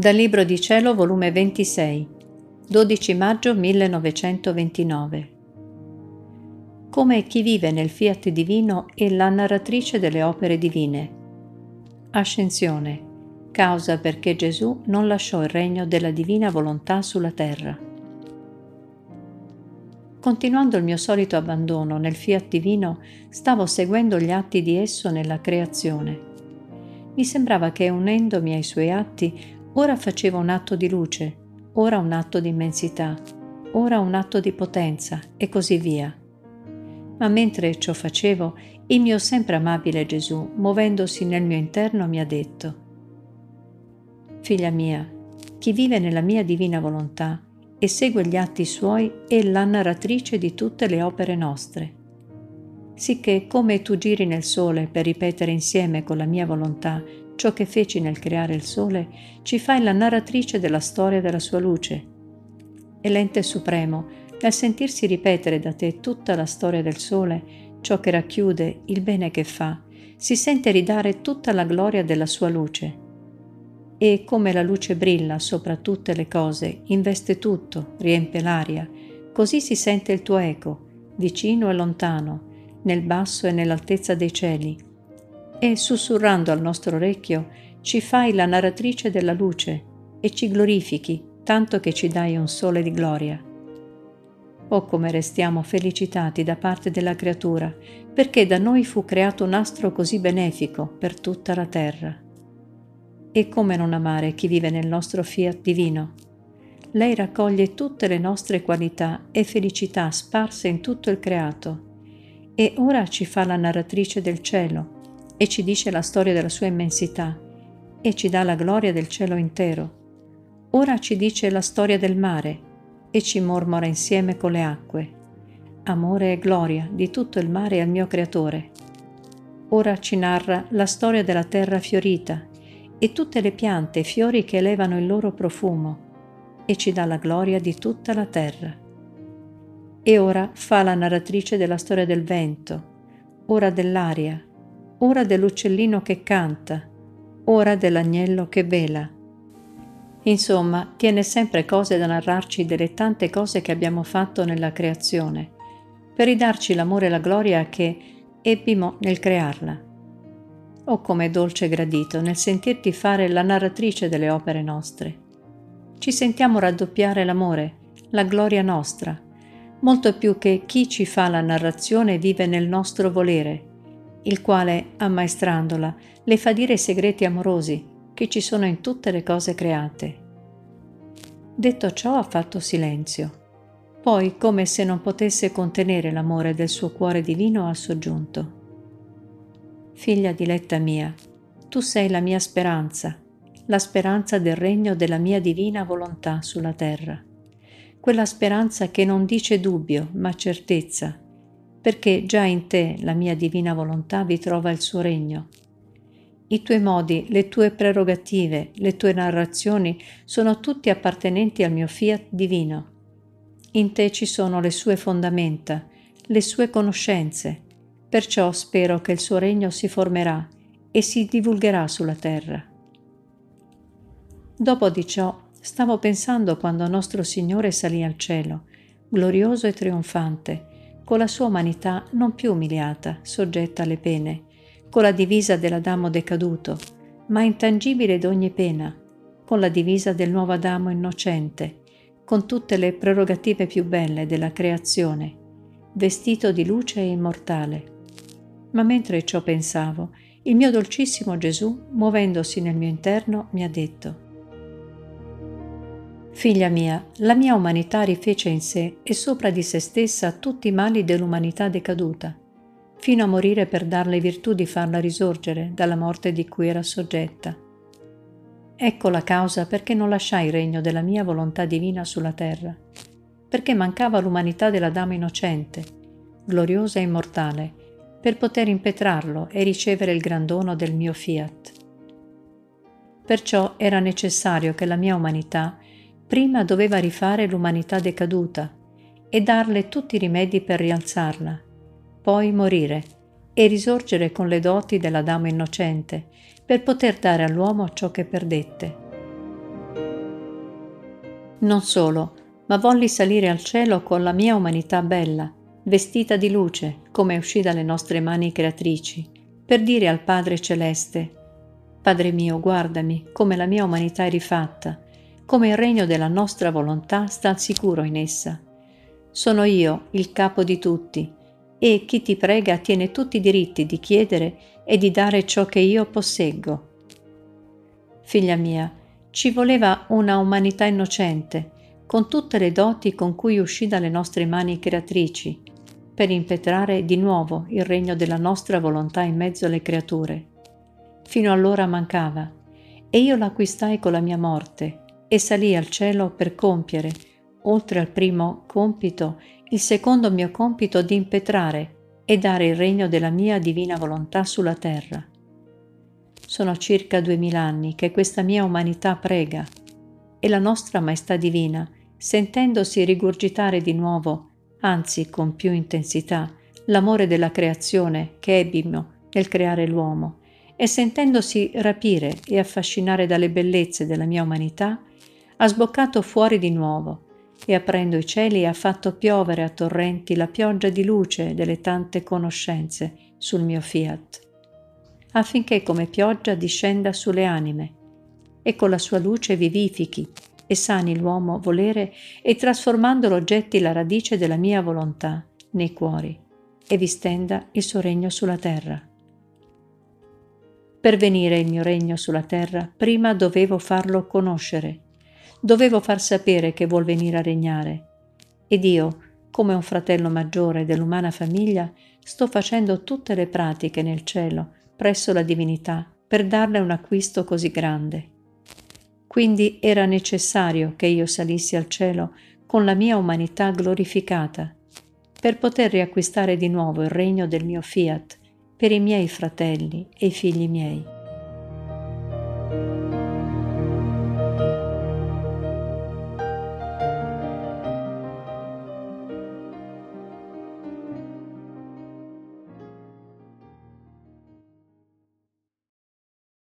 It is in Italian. Dal libro di Cielo, volume 26, 12 maggio 1929. Come chi vive nel fiat divino è la narratrice delle opere divine. Ascensione, causa perché Gesù non lasciò il regno della divina volontà sulla terra. Continuando il mio solito abbandono nel fiat divino, stavo seguendo gli atti di esso nella creazione. Mi sembrava che unendomi ai suoi atti, ora facevo un atto di luce, ora un atto di immensità, ora un atto di potenza e così via. Ma mentre ciò facevo, il mio sempre amabile Gesù, muovendosi nel mio interno, mi ha detto: «Figlia mia, chi vive nella mia divina volontà e segue gli atti suoi è la narratrice di tutte le opere nostre. Sicché come tu giri nel sole per ripetere insieme con la mia volontà ciò che feci nel creare il sole, ci fai la narratrice della storia della sua luce. E l'ente supremo, nel sentirsi ripetere da te tutta la storia del sole, ciò che racchiude, il bene che fa, si sente ridare tutta la gloria della sua luce. E come la luce brilla sopra tutte le cose, investe tutto, riempie l'aria, così si sente il tuo eco, vicino e lontano, nel basso e nell'altezza dei cieli, e sussurrando al nostro orecchio ci fai la narratrice della luce e ci glorifichi tanto che ci dai un sole di gloria. Oh, come restiamo felicitati da parte della creatura, perché da noi fu creato un astro così benefico per tutta la terra. E come non amare chi vive nel nostro fiat divino? Lei raccoglie tutte le nostre qualità e felicità sparse in tutto il creato, e ora ci fa la narratrice del cielo e ci dice la storia della sua immensità e ci dà la gloria del cielo intero. Ora ci dice la storia del mare e ci mormora insieme con le acque: amore e gloria di tutto il mare al mio creatore. Ora ci narra la storia della terra fiorita e tutte le piante e fiori che elevano il loro profumo e ci dà la gloria di tutta la terra. E ora fa la narratrice della storia del vento, ora dell'aria, ora dell'uccellino che canta, ora dell'agnello che vela. Insomma, tiene sempre cose da narrarci delle tante cose che abbiamo fatto nella creazione, per ridarci l'amore e la gloria che ebbimo nel crearla. Oh, com'è dolce e gradito nel sentirti fare la narratrice delle opere nostre. Ci sentiamo raddoppiare l'amore, la gloria nostra, molto più che chi ci fa la narrazione vive nel nostro volere, il quale, ammaestrandola, le fa dire i segreti amorosi che ci sono in tutte le cose create. Detto ciò, ha fatto silenzio. Poi, come se non potesse contenere l'amore del suo cuore divino, ha soggiunto: «Figlia diletta mia, tu sei la mia speranza, la speranza del regno della mia divina volontà sulla terra. Quella speranza che non dice dubbio, ma certezza, perché già in te la mia divina volontà vi trova il suo regno. I tuoi modi, le tue prerogative, le tue narrazioni sono tutti appartenenti al mio fiat divino. In te ci sono le sue fondamenta, le sue conoscenze, perciò spero che il suo regno si formerà e si divulgherà sulla terra». Dopo di ciò stavo pensando quando nostro Signore salì al cielo, glorioso e trionfante, con la sua umanità non più umiliata, soggetta alle pene, con la divisa dell'Adamo decaduto, ma intangibile d'ogni pena, con la divisa del nuovo Adamo innocente, con tutte le prerogative più belle della creazione, vestito di luce e immortale. Ma mentre ciò pensavo, il mio dolcissimo Gesù, muovendosi nel mio interno, mi ha detto: «Figlia mia, la mia umanità rifece in sé e sopra di sé stessa tutti i mali dell'umanità decaduta, fino a morire per darle virtù di farla risorgere dalla morte di cui era soggetta. Ecco la causa perché non lasciai il regno della mia volontà divina sulla terra, perché mancava l'umanità dell'Adamo innocente, gloriosa e immortale, per poter impetrarlo e ricevere il gran dono del mio fiat. Perciò era necessario che la mia umanità prima doveva rifare l'umanità decaduta e darle tutti i rimedi per rialzarla, poi morire e risorgere con le doti dell'Adamo innocente per poter dare all'uomo ciò che perdette. Non solo, ma volli salire al cielo con la mia umanità bella, vestita di luce, come uscì dalle nostre mani creatrici, per dire al Padre Celeste: «Padre mio, guardami come la mia umanità è rifatta, come il regno della nostra volontà sta al sicuro in essa. Sono io il capo di tutti, e chi ti prega tiene tutti i diritti di chiedere e di dare ciò che io posseggo». Figlia mia, ci voleva una umanità innocente, con tutte le doti con cui uscì dalle nostre mani creatrici, per impetrare di nuovo il regno della nostra volontà in mezzo alle creature. Fino allora mancava, e io l'acquistai con la mia morte, e salii al cielo per compiere, oltre al primo compito, il secondo mio compito di impetrare e dare il regno della mia divina volontà sulla terra. Sono circa 2000 anni che questa mia umanità prega, e la nostra Maestà Divina, sentendosi rigurgitare di nuovo, anzi con più intensità, l'amore della creazione che ebbimo nel creare l'uomo, e sentendosi rapire e affascinare dalle bellezze della mia umanità, ha sboccato fuori di nuovo, e aprendo i cieli ha fatto piovere a torrenti la pioggia di luce delle tante conoscenze sul mio fiat, affinché come pioggia discenda sulle anime e con la sua luce vivifichi e sani l'uomo volere e trasformandolo getti la radice della mia volontà nei cuori e vi stenda il suo regno sulla terra. Per venire il mio regno sulla terra prima dovevo farlo conoscere, dovevo far sapere che vuol venire a regnare, ed io, come un fratello maggiore dell'umana famiglia, sto facendo tutte le pratiche nel cielo presso la divinità per darle un acquisto così grande. Quindi era necessario che io salissi al cielo con la mia umanità glorificata per poter riacquistare di nuovo il regno del mio fiat per i miei fratelli e i figli miei.